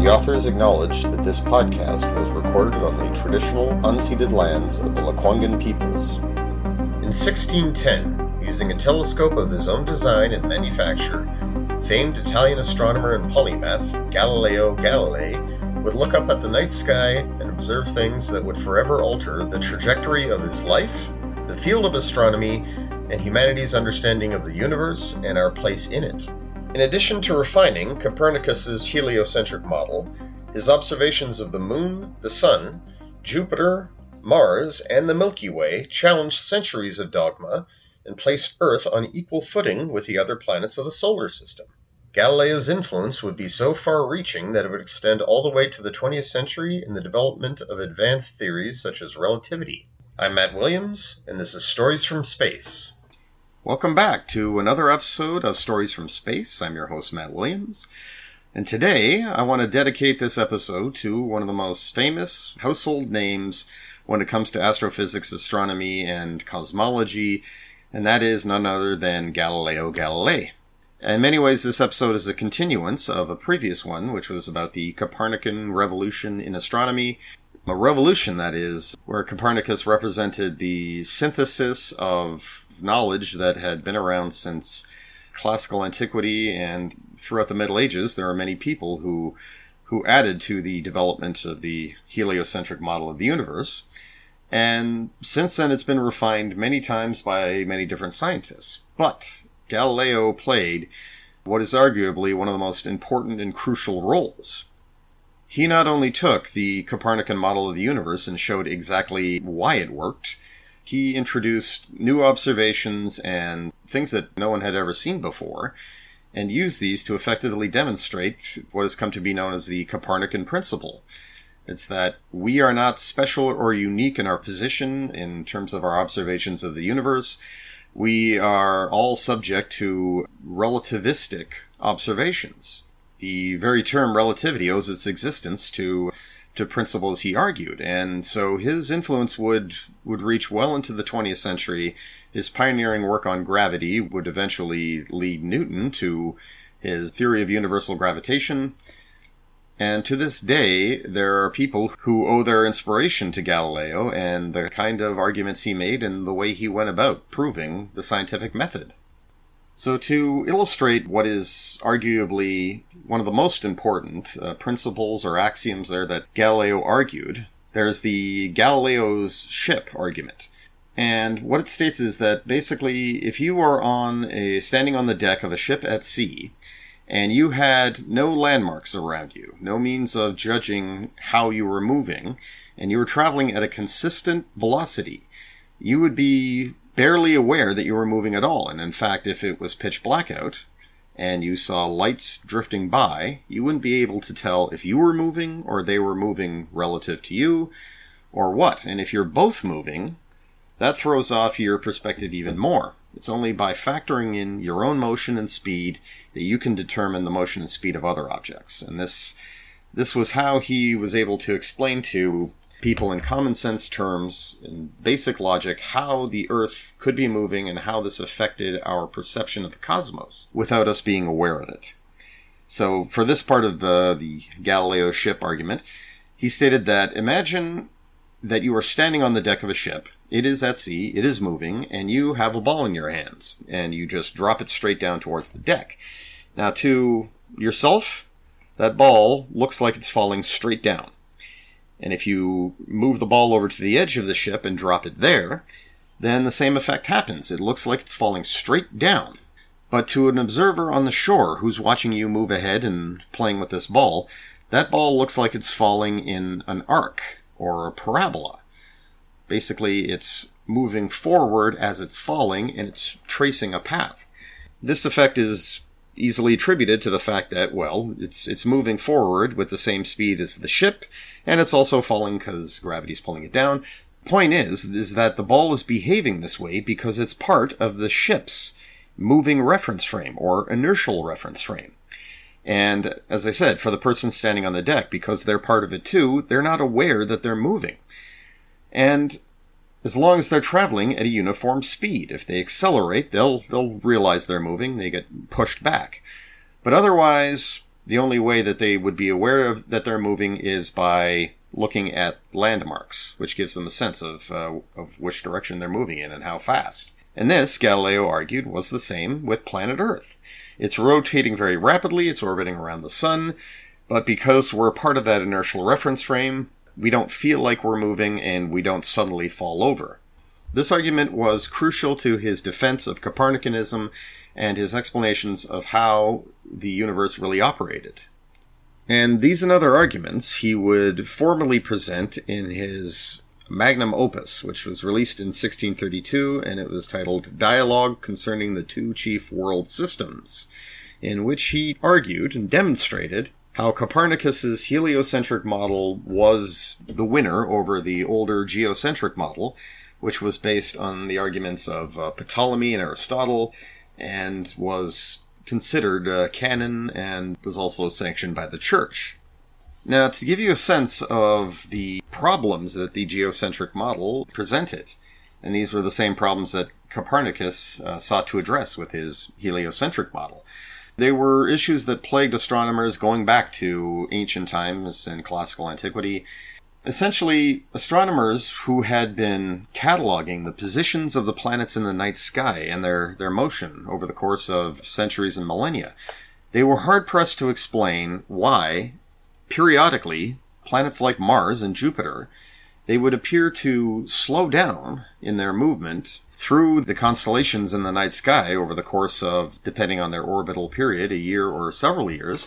The authors acknowledge that this podcast was recorded on the traditional, unceded lands of the Lekwungen peoples. In 1610, using a telescope of his own design and manufacture, famed Italian astronomer and polymath Galileo Galilei would look up at the night sky and observe things that would forever alter the trajectory of his life, the field of astronomy, and humanity's understanding of the universe and our place in it. In addition to refining Copernicus's heliocentric model, his observations of the moon, the sun, Jupiter, Mars, and the Milky Way challenged centuries of dogma and placed Earth on equal footing with the other planets of the solar system. Galileo's influence would be so far-reaching that it would extend all the way to the 20th century in the development of advanced theories such as relativity. I'm Matt Williams, and this is Stories from Space. Welcome back to another episode of Stories from Space. I'm your host, Matt Williams. And today, I want to dedicate this episode to one of the most famous household names when it comes to astrophysics, astronomy, and cosmology, and that is none other than Galileo Galilei. In many ways, this episode is a continuance of a previous one, which was about the Copernican revolution in astronomy. A revolution, that is, where Copernicus represented the synthesis of knowledge that had been around since classical antiquity, and throughout the Middle Ages, there are many people who added to the development of the heliocentric model of the universe. And since then, it's been refined many times by many different scientists. But Galileo played what is arguably one of the most important and crucial roles. He not only took the Copernican model of the universe and showed exactly why it worked, he introduced new observations and things that no one had ever seen before, and used these to effectively demonstrate what has come to be known as the Copernican principle. It's that we are not special or unique in our position in terms of our observations of the universe. We are all subject to relativistic observations. The very term relativity owes its existence to principles he argued, and so his influence would reach well into the 20th century. His pioneering work on gravity would eventually lead Newton to his theory of universal gravitation. And to this day, there are people who owe their inspiration to Galileo and the kind of arguments he made and the way he went about proving the scientific method. So to illustrate what is arguably one of the most important principles or axioms there that Galileo argued, there's the Galileo's ship argument. And what it states is that basically if you are standing on the deck of a ship at sea, and you had no landmarks around you, no means of judging how you were moving, and you were traveling at a consistent velocity, you would be barely aware that you were moving at all. And in fact, if it was pitch black out and you saw lights drifting by, you wouldn't be able to tell if you were moving or they were moving relative to you or what. And if you're both moving, that throws off your perspective even more. It's only by factoring in your own motion and speed that you can determine the motion and speed of other objects. And this was how he was able to explain to people in common sense terms, in basic logic, how the Earth could be moving and how this affected our perception of the cosmos without us being aware of it. So for this part of the Galileo ship argument, he stated that imagine that you are standing on the deck of a ship. It is at sea, it is moving, and you have a ball in your hands, and you just drop it straight down towards the deck. Now, to yourself, that ball looks like it's falling straight down. And if you move the ball over to the edge of the ship and drop it there, then the same effect happens. It looks like it's falling straight down. But to an observer on the shore who's watching you move ahead and playing with this ball, that ball looks like it's falling in an arc or a parabola. Basically, it's moving forward as it's falling, and it's tracing a path. This effect is easily attributed to the fact that, well, it's moving forward with the same speed as the ship, and it's also falling because gravity's pulling it down. Point is that the ball is behaving this way because it's part of the ship's moving reference frame or inertial reference frame. And as I said, for the person standing on the deck, because they're part of it too, they're not aware that they're moving. And as long as they're traveling at a uniform speed, if they accelerate, they'll realize they're moving, they get pushed back. But otherwise, the only way that they would be aware of that they're moving is by looking at landmarks, which gives them a sense of which direction they're moving in and how fast. And this, Galileo argued, was the same with planet Earth. It's rotating very rapidly, it's orbiting around the sun, but because we're part of that inertial reference frame, we don't feel like we're moving and we don't suddenly fall over. This argument was crucial to his defense of Copernicanism and his explanations of how the universe really operated. And these and other arguments he would formally present in his magnum opus, which was released in 1632, and it was titled Dialogue Concerning the Two Chief World Systems, in which he argued and demonstrated how Copernicus's heliocentric model was the winner over the older geocentric model, which was based on the arguments of Ptolemy and Aristotle, and was considered canon and was also sanctioned by the Church. Now, to give you a sense of the problems that the geocentric model presented, and these were the same problems that Copernicus sought to address with his heliocentric model. They were issues that plagued astronomers going back to ancient times and classical antiquity. Essentially, astronomers who had been cataloging the positions of the planets in the night sky and their motion over the course of centuries and millennia, they were hard-pressed to explain why, periodically, planets like Mars and Jupiter, they would appear to slow down in their movement through the constellations in the night sky over the course of, depending on their orbital period, a year or several years,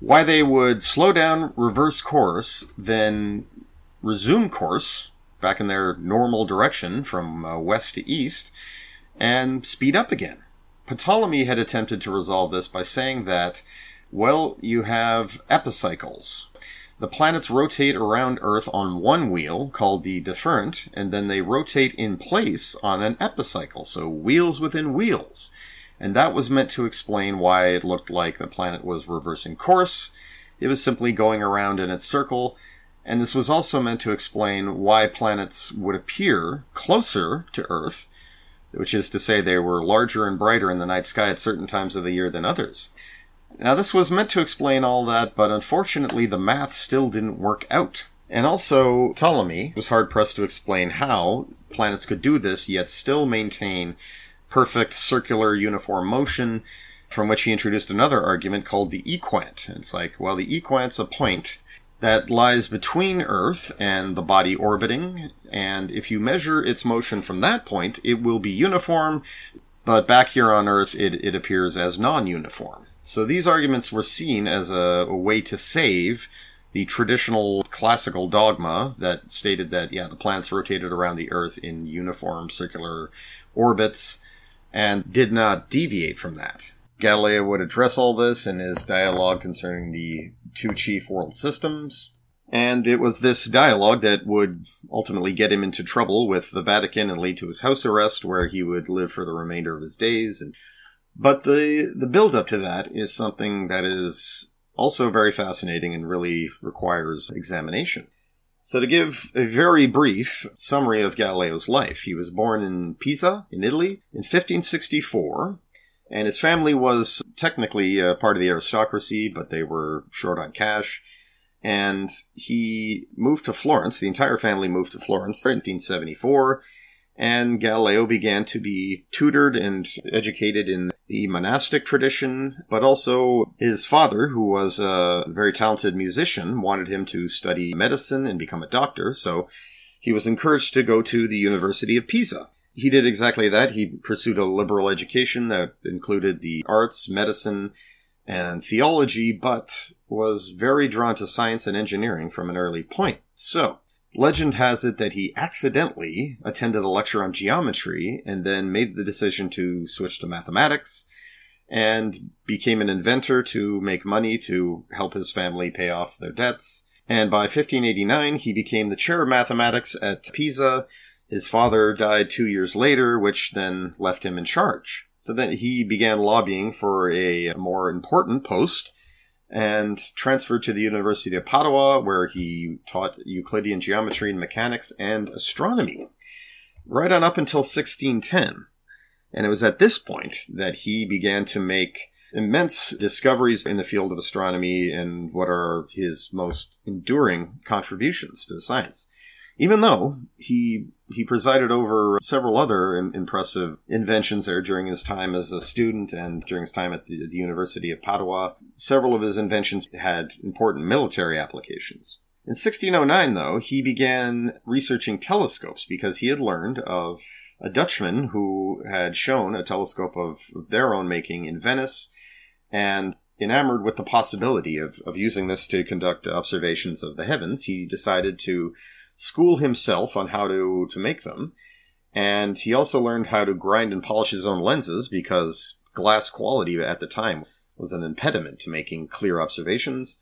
why they would slow down, reverse course, then resume course back in their normal direction from west to east, and speed up again. Ptolemy had attempted to resolve this by saying that, well, you have epicycles. The planets rotate around Earth on one wheel, called the deferent, and then they rotate in place on an epicycle, so wheels within wheels. And that was meant to explain why it looked like the planet was reversing course. It was simply going around in its circle, and this was also meant to explain why planets would appear closer to Earth, which is to say they were larger and brighter in the night sky at certain times of the year than others. Now, this was meant to explain all that, but unfortunately the math still didn't work out. And also, Ptolemy was hard-pressed to explain how planets could do this, yet still maintain perfect circular uniform motion, from which he introduced another argument called the equant. And it's like, well, the equant's a point that lies between Earth and the body orbiting, and if you measure its motion from that point, it will be uniform, but back here on Earth it appears as non-uniform. So these arguments were seen as a way to save the traditional classical dogma that stated that, yeah, the planets rotated around the Earth in uniform circular orbits and did not deviate from that. Galileo would address all this in his dialogue concerning the two chief world systems, and it was this dialogue that would ultimately get him into trouble with the Vatican and lead to his house arrest, where he would live for the remainder of his days. But the build-up to that is something that is also very fascinating and really requires examination. So to give a very brief summary of Galileo's life, he was born in Pisa, in Italy, in 1564, and his family was technically part of the aristocracy, but they were short on cash, and he moved to Florence, the entire family moved to Florence in 1574, and Galileo began to be tutored and educated in the monastic tradition, but also his father, who was a very talented musician, wanted him to study medicine and become a doctor, so he was encouraged to go to the University of Pisa. He did exactly that. He pursued a liberal education that included the arts, medicine, and theology, but was very drawn to science and engineering from an early point. So Legend has it that he accidentally attended a lecture on geometry and then made the decision to switch to mathematics and became an inventor to make money to help his family pay off their debts. And by 1589, he became the chair of mathematics at Pisa. His father died 2 years later, which then left him in charge. So then he began lobbying for a more important post and transferred to the University of Padua, where he taught Euclidean geometry and mechanics and astronomy, right on up until 1610. And it was at this point that he began to make immense discoveries in the field of astronomy and what are his most enduring contributions to the science. Even though he presided over several other impressive inventions there during his time as a student and during his time at the University of Padua. Several of his inventions had important military applications. In 1609, though, he began researching telescopes because he had learned of a Dutchman who had shown a telescope of their own making in Venice and enamored with the possibility of using this to conduct observations of the heavens. He decided to school himself on how to make them, and he also learned how to grind and polish his own lenses because glass quality at the time was an impediment to making clear observations.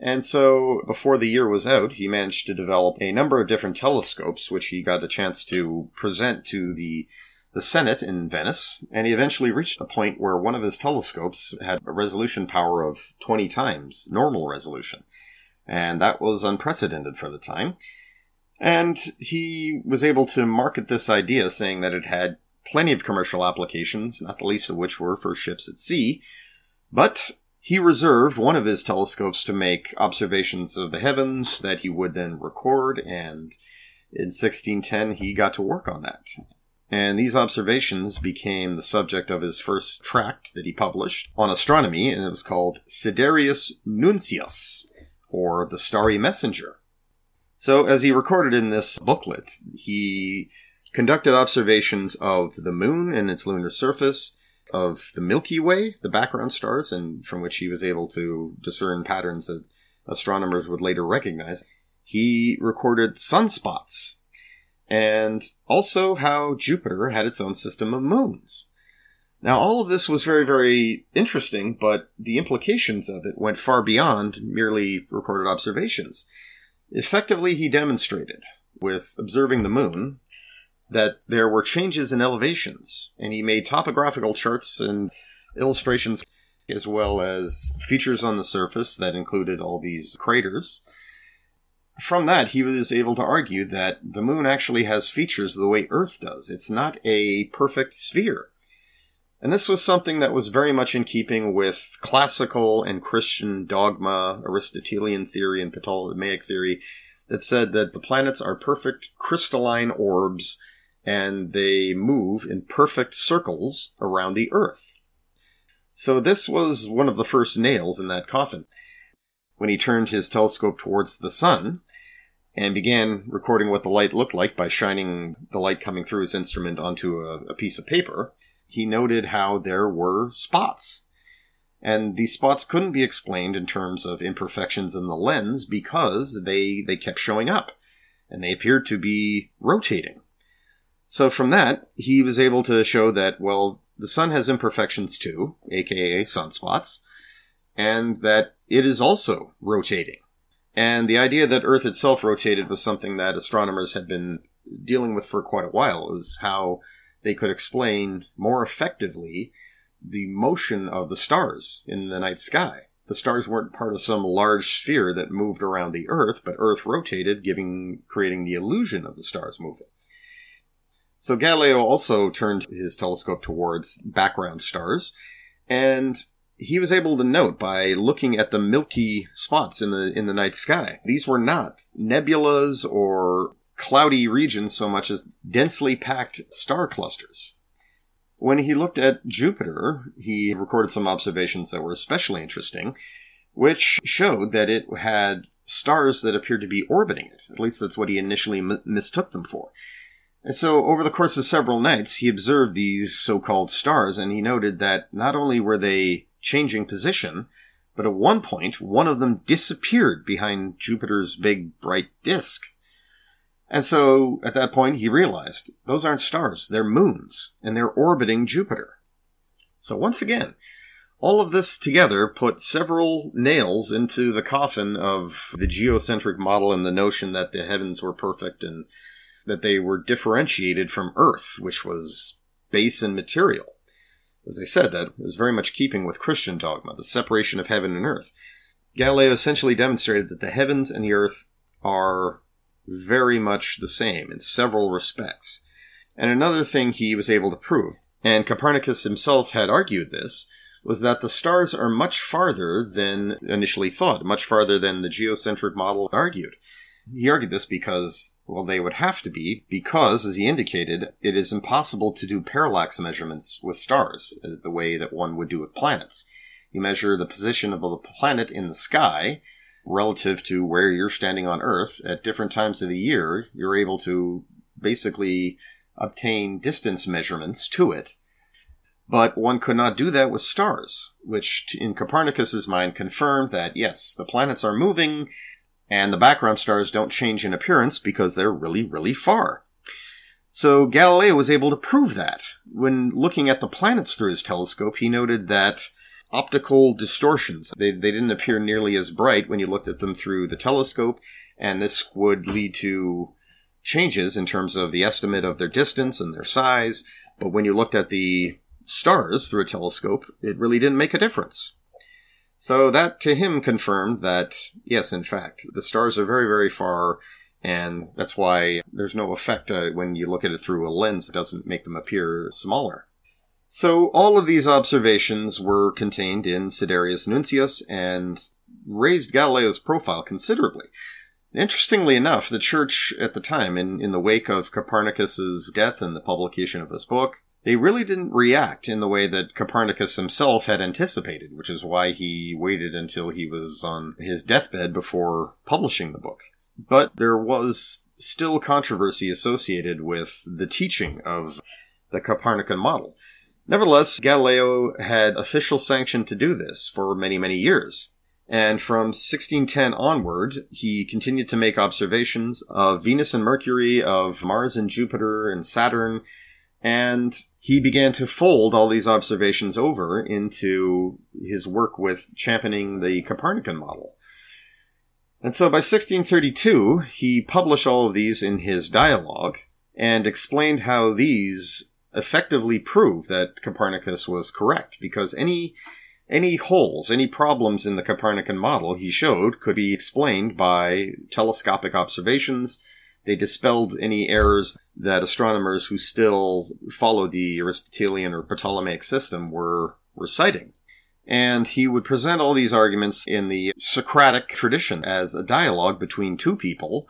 And so before the year was out, he managed to develop a number of different telescopes, which he got a chance to present to the Senate in Venice, and he eventually reached a point where one of his telescopes had a resolution power of 20 times normal resolution, and that was unprecedented for the time. And he was able to market this idea, saying that it had plenty of commercial applications, not the least of which were for ships at sea. But he reserved one of his telescopes to make observations of the heavens that he would then record, and in 1610 he got to work on that. And these observations became the subject of his first tract that he published on astronomy, and it was called Sidereus Nuncius, or The Starry Messenger. So, as he recorded in this booklet, he conducted observations of the moon and its lunar surface, of the Milky Way, the background stars, and from which he was able to discern patterns that astronomers would later recognize. He recorded sunspots, and also how Jupiter had its own system of moons. Now, all of this was very, very interesting, but the implications of it went far beyond merely recorded observations. Effectively, he demonstrated, with observing the moon, that there were changes in elevations, and he made topographical charts and illustrations, as well as features on the surface that included all these craters. From that, he was able to argue that the moon actually has features the way Earth does. It's not a perfect sphere. And this was something that was very much in keeping with classical and Christian dogma, Aristotelian theory and Ptolemaic theory, that said that the planets are perfect crystalline orbs and they move in perfect circles around the Earth. So this was one of the first nails in that coffin. When he turned his telescope towards the sun and began recording what the light looked like by shining the light coming through his instrument onto a piece of paper, he noted how there were spots, and these spots couldn't be explained in terms of imperfections in the lens because they kept showing up, and they appeared to be rotating. So from that, he was able to show that, well, the sun has imperfections too, aka sunspots, and that it is also rotating. And the idea that Earth itself rotated was something that astronomers had been dealing with for quite a while. It was how they could explain more effectively the motion of the stars in the night sky. The stars weren't part of some large sphere that moved around the Earth, but Earth rotated, creating the illusion of the stars moving. So Galileo also turned his telescope towards background stars, and he was able to note by looking at the milky spots in the night sky. These were not nebulas or cloudy regions so much as densely packed star clusters. When he looked at Jupiter, he recorded some observations that were especially interesting, which showed that it had stars that appeared to be orbiting it. At least that's what he initially mistook them for. And so over the course of several nights, he observed these so-called stars, and he noted that not only were they changing position, but at one point, one of them disappeared behind Jupiter's big bright disk. And so at that point, he realized those aren't stars, they're moons, and they're orbiting Jupiter. So once again, all of this together put several nails into the coffin of the geocentric model and the notion that the heavens were perfect and that they were differentiated from Earth, which was base and material. As I said, that was very much keeping with Christian dogma, the separation of heaven and earth. Galileo essentially demonstrated that the heavens and the earth are very much the same in several respects. And another thing he was able to prove, and Copernicus himself had argued this, was that the stars are much farther than initially thought, much farther than the geocentric model argued. He argued this because, well, they would have to be, because, as he indicated, it is impossible to do parallax measurements with stars the way that one would do with planets. You measure the position of the planet in the sky relative to where you're standing on Earth at different times of the year. You're able to basically obtain distance measurements to it. But one could not do that with stars, which in Copernicus's mind confirmed that, yes, the planets are moving, and the background stars don't change in appearance because they're really, really far. So Galileo was able to prove that. When looking at the planets through his telescope, he noted that optical distortions, they didn't appear nearly as bright when you looked at them through the telescope, and this would lead to changes in terms of the estimate of their distance and their size. But when you looked at the stars through a telescope, it really didn't make a difference. So that, to him, confirmed that, yes, in fact, the stars are very, very far, and that's why there's no effect when you look at it through a lens that doesn't make them appear smaller. So all of these observations were contained in Sidereus Nuncius and raised Galileo's profile considerably. Interestingly enough, the church at the time, in the wake of Copernicus's death and the publication of this book, they really didn't react in the way that Copernicus himself had anticipated, which is why he waited until he was on his deathbed before publishing the book. But there was still controversy associated with the teaching of the Copernican model. Nevertheless, Galileo had official sanction to do this for many, many years. And from 1610 onward, he continued to make observations of Venus and Mercury, of Mars and Jupiter and Saturn, and he began to fold all these observations over into his work with championing the Copernican model. And so by 1632, he published all of these in his Dialogue and explained how these effectively prove that Copernicus was correct, because any holes, any problems in the Copernican model, he showed, could be explained by telescopic observations. They dispelled any errors that astronomers who still followed the Aristotelian or Ptolemaic system were citing. And he would present all these arguments in the Socratic tradition as a dialogue between two people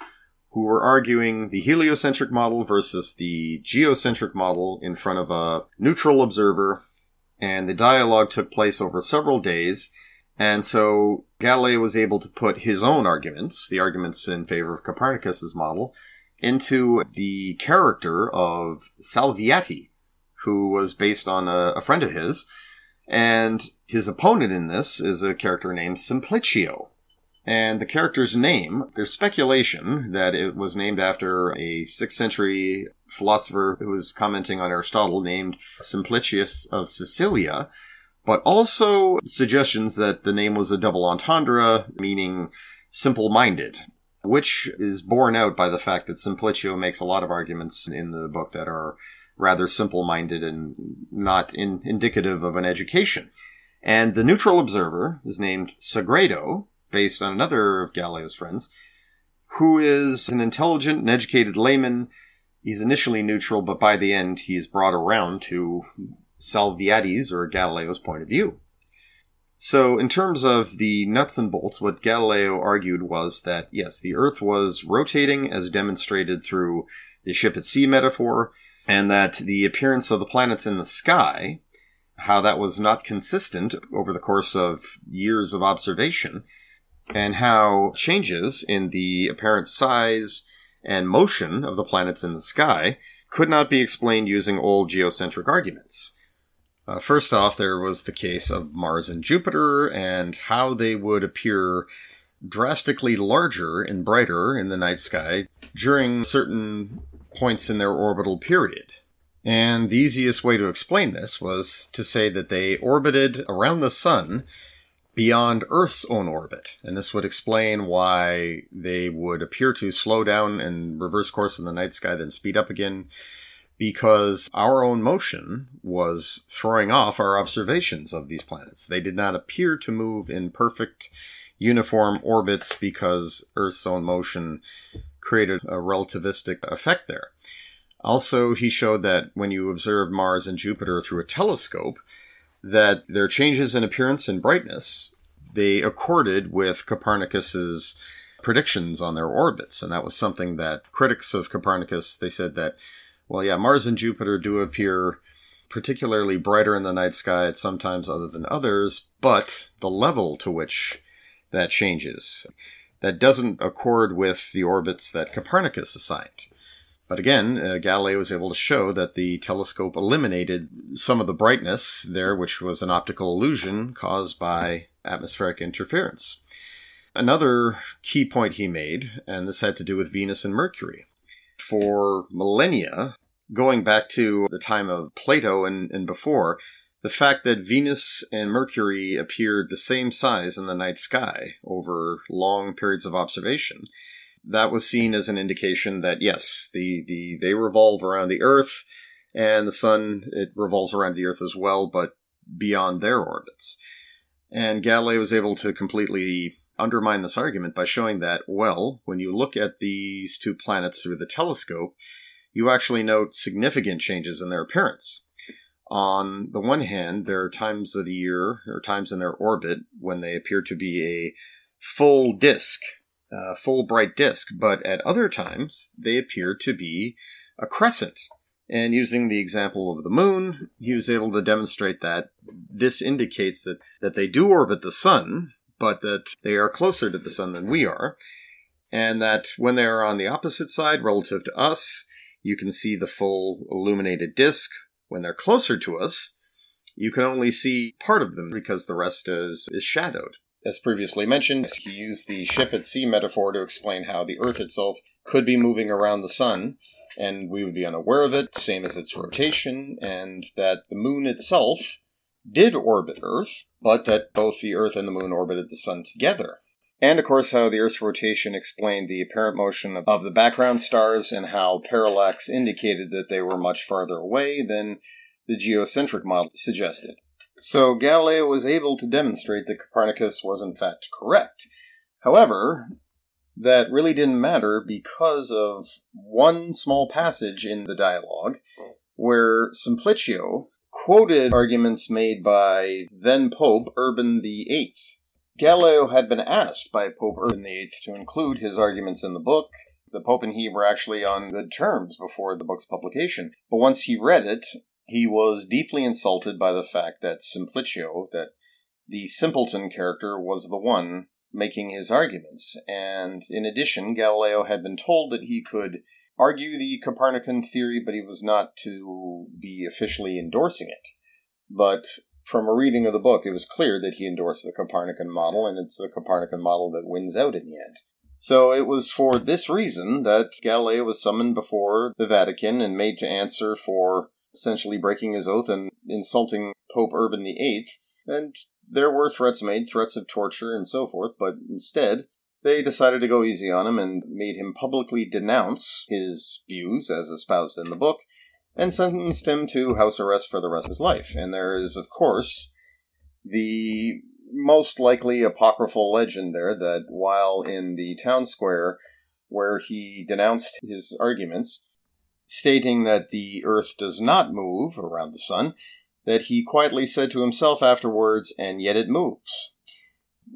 who were arguing the heliocentric model versus the geocentric model in front of a neutral observer. And the dialogue took place over several days. And so Galileo was able to put his own arguments, the arguments in favor of Copernicus's model, into the character of Salviati, who was based on a friend of his. And his opponent in this is a character named Simplicio. And the character's name, there's speculation that it was named after a 6th century philosopher who was commenting on Aristotle named Simplicius of Sicilia, but also suggestions that the name was a double entendre, meaning simple-minded, which is borne out by the fact that Simplicio makes a lot of arguments in the book that are rather simple-minded and not indicative of an education. And the neutral observer is named Sagredo, based on another of Galileo's friends, who is an intelligent and educated layman. He's initially neutral, but by the end he's brought around to Salviati's or Galileo's point of view. So in terms of the nuts and bolts, what Galileo argued was that, yes, the Earth was rotating as demonstrated through the ship at sea metaphor, and that the appearance of the planets in the sky, how that was not consistent over the course of years of observation, and how changes in the apparent size and motion of the planets in the sky could not be explained using old geocentric arguments. First off, there was the case of Mars and Jupiter and how they would appear drastically larger and brighter in the night sky during certain points in their orbital period. And the easiest way to explain this was to say that they orbited around the sun beyond Earth's own orbit. And this would explain why they would appear to slow down and reverse course in the night sky, then speed up again, because our own motion was throwing off our observations of these planets. They did not appear to move in perfect uniform orbits because Earth's own motion created a relativistic effect there. Also, he showed that when you observe Mars and Jupiter through a telescope, that their changes in appearance and brightness, they accorded with Copernicus's predictions on their orbits. And that was something that critics of Copernicus, they said that, well, yeah, Mars and Jupiter do appear particularly brighter in the night sky at some times other than others, but the level to which that changes, that doesn't accord with the orbits that Copernicus assigned. But again, Galileo was able to show that the telescope eliminated some of the brightness there, which was an optical illusion caused by atmospheric interference. Another key point he made, and this had to do with Venus and Mercury. For millennia, going back to the time of Plato and before, the fact that Venus and Mercury appeared the same size in the night sky over long periods of observation, that was seen as an indication that, yes, they revolve around the Earth, and the Sun, it revolves around the Earth as well, but beyond their orbits. And Galileo was able to completely undermine this argument by showing that, well, when you look at these two planets through the telescope, you actually note significant changes in their appearance. On the one hand, there are times of the year, or times in their orbit, when they appear to be a full disk, full bright disk, but at other times they appear to be a crescent. And using the example of the moon, he was able to demonstrate that this indicates that they do orbit the sun, but that they are closer to the sun than we are, and that when they are on the opposite side relative to us, you can see the full illuminated disk. When they're closer to us, you can only see part of them because the rest is shadowed. As previously mentioned, he used the ship at sea metaphor to explain how the Earth itself could be moving around the sun, and we would be unaware of it, same as its rotation, and that the moon itself did orbit Earth, but that both the Earth and the moon orbited the sun together. And, of course, how the Earth's rotation explained the apparent motion of the background stars and how parallax indicated that they were much farther away than the geocentric model suggested. So Galileo was able to demonstrate that Copernicus was in fact correct. However, that really didn't matter because of one small passage in the dialogue where Simplicio quoted arguments made by then-Pope Urban VIII. Galileo had been asked by Pope Urban VIII to include his arguments in the book. The Pope and he were actually on good terms before the book's publication, but once he read it, he was deeply insulted by the fact that Simplicio, that the simpleton character, was the one making his arguments. And in addition, Galileo had been told that he could argue the Copernican theory, but he was not to be officially endorsing it. But from a reading of the book, it was clear that he endorsed the Copernican model, and it's the Copernican model that wins out in the end. So it was for this reason that Galileo was summoned before the Vatican and made to answer for essentially breaking his oath and insulting Pope Urban VIII, and there were threats made, threats of torture and so forth, but instead they decided to go easy on him and made him publicly denounce his views as espoused in the book, and sentenced him to house arrest for the rest of his life. And there is, of course, the most likely apocryphal legend there that while in the town square where he denounced his arguments, stating that the Earth does not move around the sun, that he quietly said to himself afterwards, "And yet it moves."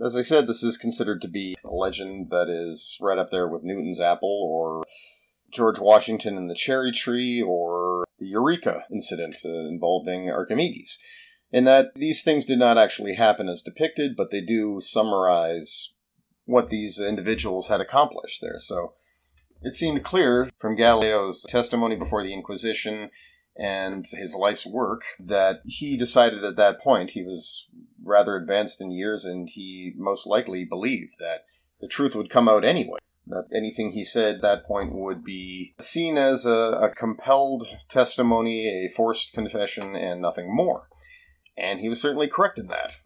As I said, this is considered to be a legend that is right up there with Newton's apple, or George Washington and the cherry tree, or the Eureka incident involving Archimedes. And that these things did not actually happen as depicted, but they do summarize what these individuals had accomplished there. So it seemed clear from Galileo's testimony before the Inquisition and his life's work that he decided at that point, he was rather advanced in years, and he most likely believed that the truth would come out anyway. That anything he said at that point would be seen as a compelled testimony, a forced confession, and nothing more. And he was certainly correct in that.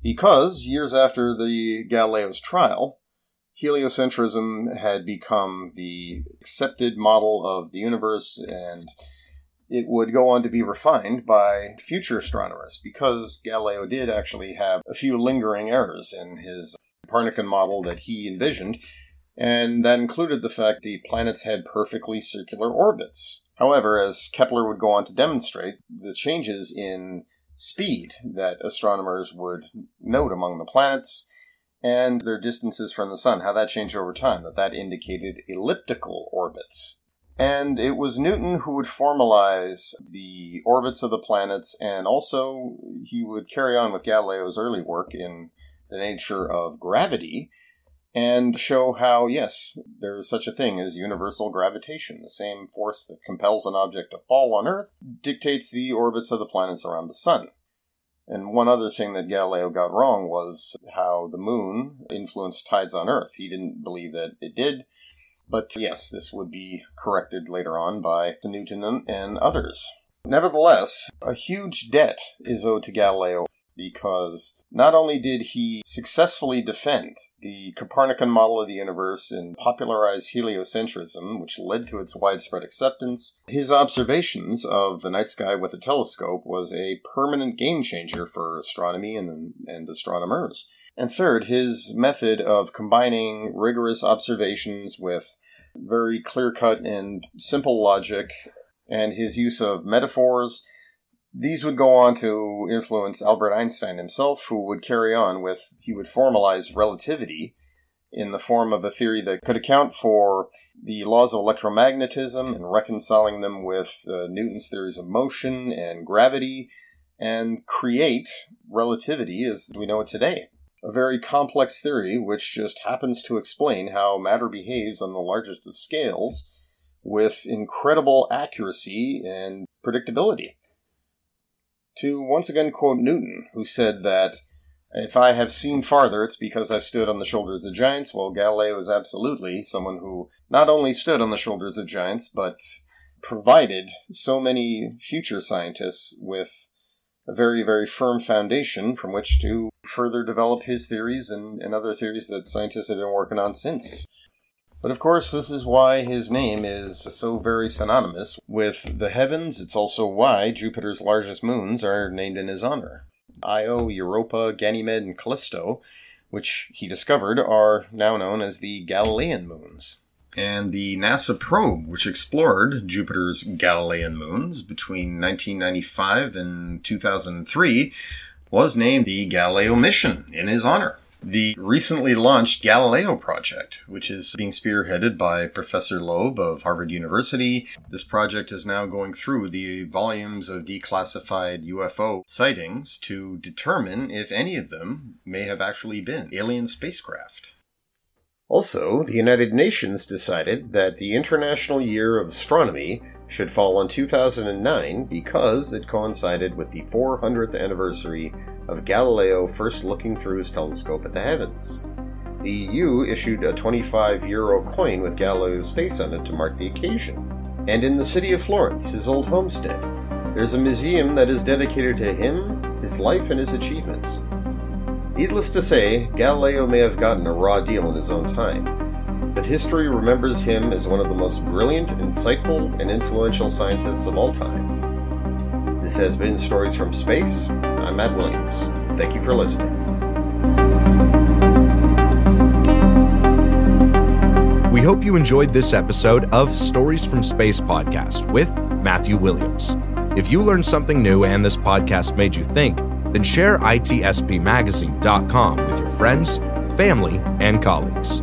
Because, years after the Galileo's trial, heliocentrism had become the accepted model of the universe, and it would go on to be refined by future astronomers, because Galileo did actually have a few lingering errors in his Copernican model that he envisioned, and that included the fact the planets had perfectly circular orbits. However, as Kepler would go on to demonstrate, the changes in speed that astronomers would note among the planets and their distances from the sun, how that changed over time, that indicated elliptical orbits. And it was Newton who would formalize the orbits of the planets, and also he would carry on with Galileo's early work in the nature of gravity, and show how, yes, there is such a thing as universal gravitation. The same force that compels an object to fall on Earth dictates the orbits of the planets around the sun. And one other thing that Galileo got wrong was how the moon influenced tides on Earth. He didn't believe that it did, but yes, this would be corrected later on by Newton and others. Nevertheless, a huge debt is owed to Galileo, because not only did he successfully defend the Copernican model of the universe and popularized heliocentrism, which led to its widespread acceptance, his observations of the night sky with a telescope was a permanent game changer for astronomy and astronomers. And third, his method of combining rigorous observations with very clear-cut and simple logic, and his use of metaphors, these would go on to influence Albert Einstein himself, who would carry on with, he would formalize relativity in the form of a theory that could account for the laws of electromagnetism and reconciling them with Newton's theories of motion and gravity, and create relativity as we know it today. A very complex theory which just happens to explain how matter behaves on the largest of scales with incredible accuracy and predictability. To once again quote Newton, who said that if I have seen farther, it's because I stood on the shoulders of giants. Well, Galileo is absolutely someone who not only stood on the shoulders of giants, but provided so many future scientists with a very, very firm foundation from which to further develop his theories and other theories that scientists have been working on since. But of course, this is why his name is so very synonymous with the heavens. It's also why Jupiter's largest moons are named in his honor. Io, Europa, Ganymede, and Callisto, which he discovered, are now known as the Galilean moons. And the NASA probe, which explored Jupiter's Galilean moons between 1995 and 2003, was named the Galileo mission in his honor. The recently launched Galileo Project, which is being spearheaded by Professor Loeb of Harvard University. This project is now going through the volumes of declassified UFO sightings to determine if any of them may have actually been alien spacecraft. Also, the United Nations decided that the International Year of Astronomy should fall on 2009 because it coincided with the 400th anniversary of Galileo first looking through his telescope at the heavens. The EU issued a 25-euro coin with Galileo's face on it to mark the occasion. And in the city of Florence, his old homestead, there's a museum that is dedicated to him, his life, and his achievements. Needless to say, Galileo may have gotten a raw deal in his own time, but history remembers him as one of the most brilliant, insightful, and influential scientists of all time. This has been Stories from Space. I'm Matt Williams. Thank you for listening. We hope you enjoyed this episode of Stories from Space podcast with Matthew Williams. If you learned something new and this podcast made you think, then share ITSPMagazine.com with your friends, family, and colleagues.